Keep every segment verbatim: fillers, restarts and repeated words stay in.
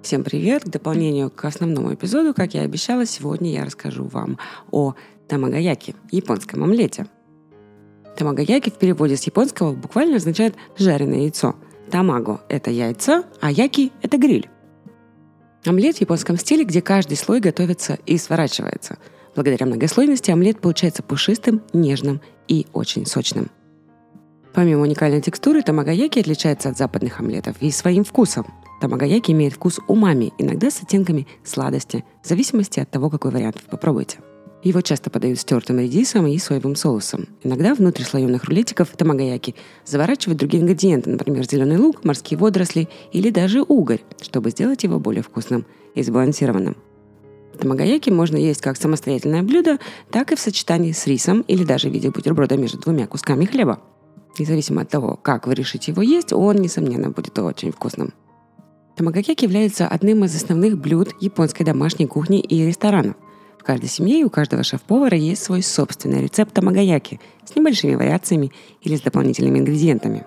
Всем привет! К дополнению к основному эпизоду, как я и обещала, сегодня я расскажу вам о тамагояки, японском омлете. Тамагояки в переводе с японского буквально означает «жареное яйцо». Тамаго – это яйца, а яки – это гриль. Омлет в японском стиле, где каждый слой готовится и сворачивается. Благодаря многослойности омлет получается пушистым, нежным и очень сочным. Помимо уникальной текстуры, тамагояки отличается от западных омлетов и своим вкусом. Тамагояки имеет вкус умами, иногда с оттенками сладости, в зависимости от того, какой вариант вы попробуете. Его часто подают с тертым редисом и соевым соусом. Иногда внутрь слоеных рулетиков тамагояки заворачивают другие ингредиенты, например, зеленый лук, морские водоросли или даже угорь, чтобы сделать его более вкусным и сбалансированным. Тамагояки можно есть как самостоятельное блюдо, так и в сочетании с рисом или даже в виде бутерброда между двумя кусками хлеба. Независимо от того, как вы решите его есть, он, несомненно, будет очень вкусным. Тамагояки является одним из основных блюд японской домашней кухни и ресторанов. В каждой семье и у каждого шеф-повара есть свой собственный рецепт тамагояки с небольшими вариациями или с дополнительными ингредиентами.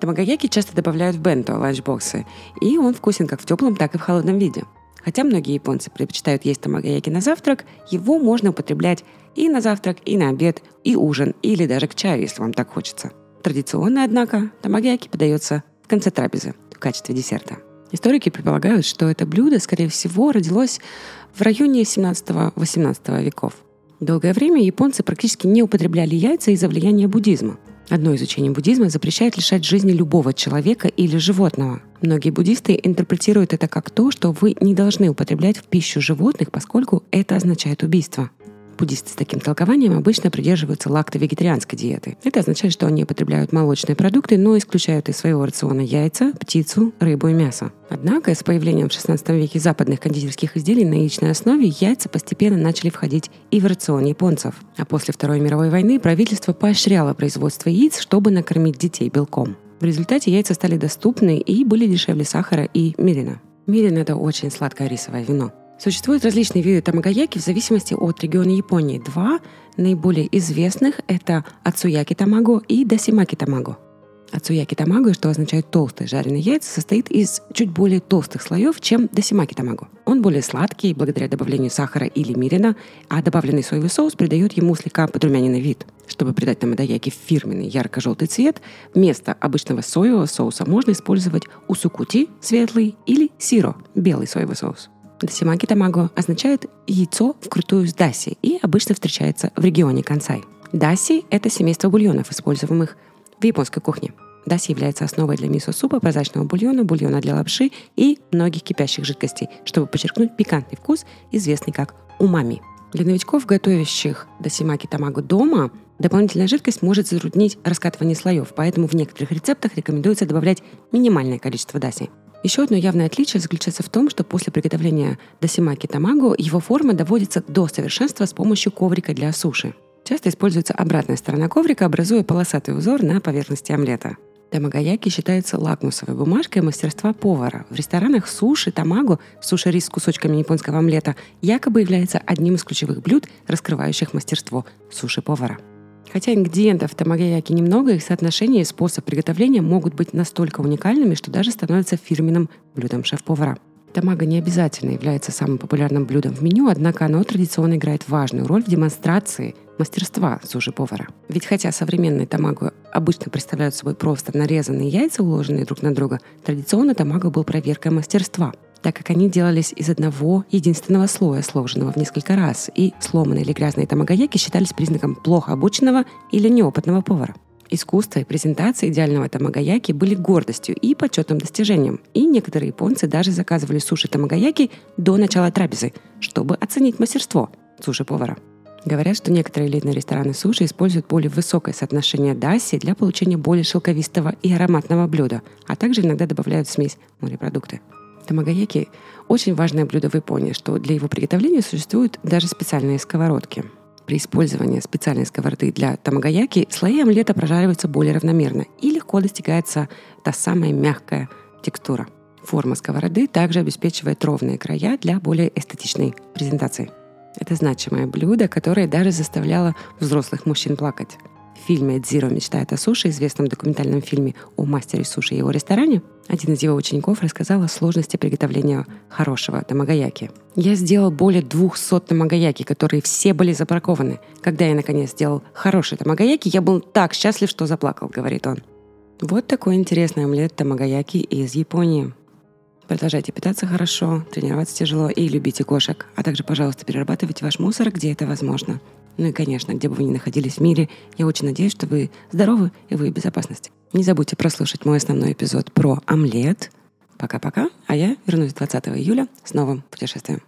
Тамагояки часто добавляют в бенто, ланчбоксы, и он вкусен как в теплом, так и в холодном виде. Хотя многие японцы предпочитают есть тамагояки на завтрак, его можно употреблять и на завтрак, и на обед, и ужин, или даже к чаю, если вам так хочется. Традиционно, однако, тамагояки подается в конце трапезы в качестве десерта. Историки предполагают, что это блюдо, скорее всего, родилось в районе семнадцатого-восемнадцатого веков. Долгое время японцы практически не употребляли яйца из-за влияния буддизма. Одно изучение буддизма запрещает лишать жизни любого человека или животного. Многие буддисты интерпретируют это как то, что вы не должны употреблять в пищу животных, поскольку это означает убийство. Буддисты с таким толкованием обычно придерживаются лакто-вегетарианской диеты. Это означает, что они употребляют молочные продукты, но исключают из своего рациона яйца, птицу, рыбу и мясо. Однако с появлением в шестнадцатом веке западных кондитерских изделий на яичной основе яйца постепенно начали входить и в рацион японцев. А после Второй мировой войны правительство поощряло производство яиц, чтобы накормить детей белком. В результате яйца стали доступны и были дешевле сахара и мирина. Мирин – это очень сладкое рисовое вино. Существуют различные виды тамагояки в зависимости от региона Японии. Два наиболее известных – это ацуяки тамаго и дасимаки тамаго. Ацуяки тамаго, что означает толстые жареные яйца, состоит из чуть более толстых слоев, чем дасимаки тамаго. Он более сладкий благодаря добавлению сахара или мирина, а добавленный соевый соус придает ему слегка подрумяненный вид. Чтобы придать тамагояки фирменный ярко-желтый цвет, вместо обычного соевого соуса можно использовать усукути – светлый, или сиро – белый соевый соус. Дасимаки тамаго означает «яйцо вкрутую с даси» и обычно встречается в регионе Кансай. Даси – это семейство бульонов, используемых в японской кухне. Даси является основой для мисо-супа, прозрачного бульона, бульона для лапши и многих кипящих жидкостей, чтобы подчеркнуть пикантный вкус, известный как умами. Для новичков, готовящих дасимаки тамаго дома, дополнительная жидкость может затруднить раскатывание слоев, поэтому в некоторых рецептах рекомендуется добавлять минимальное количество даси. Еще одно явное отличие заключается в том, что после приготовления дасимаки тамаго его форма доводится до совершенства с помощью коврика для суши. Часто используется обратная сторона коврика, образуя полосатый узор на поверхности омлета. Тамагояки считается лакмусовой бумажкой мастерства повара. В ресторанах суши тамаго, суши-рис с кусочками японского омлета, якобы является одним из ключевых блюд, раскрывающих мастерство суши-повара. Хотя ингредиентов в тамагояки немного, их соотношение и способ приготовления могут быть настолько уникальными, что даже становятся фирменным блюдом шеф-повара. Тамаго не обязательно является самым популярным блюдом в меню, однако оно традиционно играет важную роль в демонстрации мастерства суши-повара. Ведь хотя современные тамаго обычно представляют собой просто нарезанные яйца, уложенные друг на друга, традиционно тамаго был проверкой мастерства, так как они делались из одного единственного слоя, сложенного в несколько раз, и сломанные или грязные тамагояки считались признаком плохо обученного или неопытного повара. Искусство и презентация идеального тамагояки были гордостью и почетным достижением, и некоторые японцы даже заказывали суши-тамагояки до начала трапезы, чтобы оценить мастерство суши-повара. Говорят, что некоторые элитные рестораны суши используют более высокое соотношение даси для получения более шелковистого и ароматного блюда, а также иногда добавляют в смесь морепродукты. Тамагояки – очень важное блюдо в Японии, что для его приготовления существуют даже специальные сковородки. При использовании специальной сковороды для тамагояки слои омлета прожариваются более равномерно и легко достигается та самая мягкая текстура. Форма сковороды также обеспечивает ровные края для более эстетичной презентации. Это значимое блюдо, которое даже заставляло взрослых мужчин плакать. В фильме «Дзиро мечтает о суши», известном документальном фильме о мастере суши и его ресторане, один из его учеников рассказал о сложности приготовления хорошего тамагояки. «Я сделал более двухсот тамагояки, которые все были забракованы. Когда я, наконец, сделал хороший тамагояки, я был так счастлив, что заплакал», — говорит он. Вот такой интересный омлет тамагояки из Японии. Продолжайте питаться хорошо, тренироваться тяжело и любите кошек. А также, пожалуйста, перерабатывайте ваш мусор, где это возможно. Ну и, конечно, где бы вы ни находились в мире, я очень надеюсь, что вы здоровы и вы в безопасности. Не забудьте прослушать мой основной эпизод про омлет. Пока-пока, а я вернусь двадцатого июля с новым путешествием.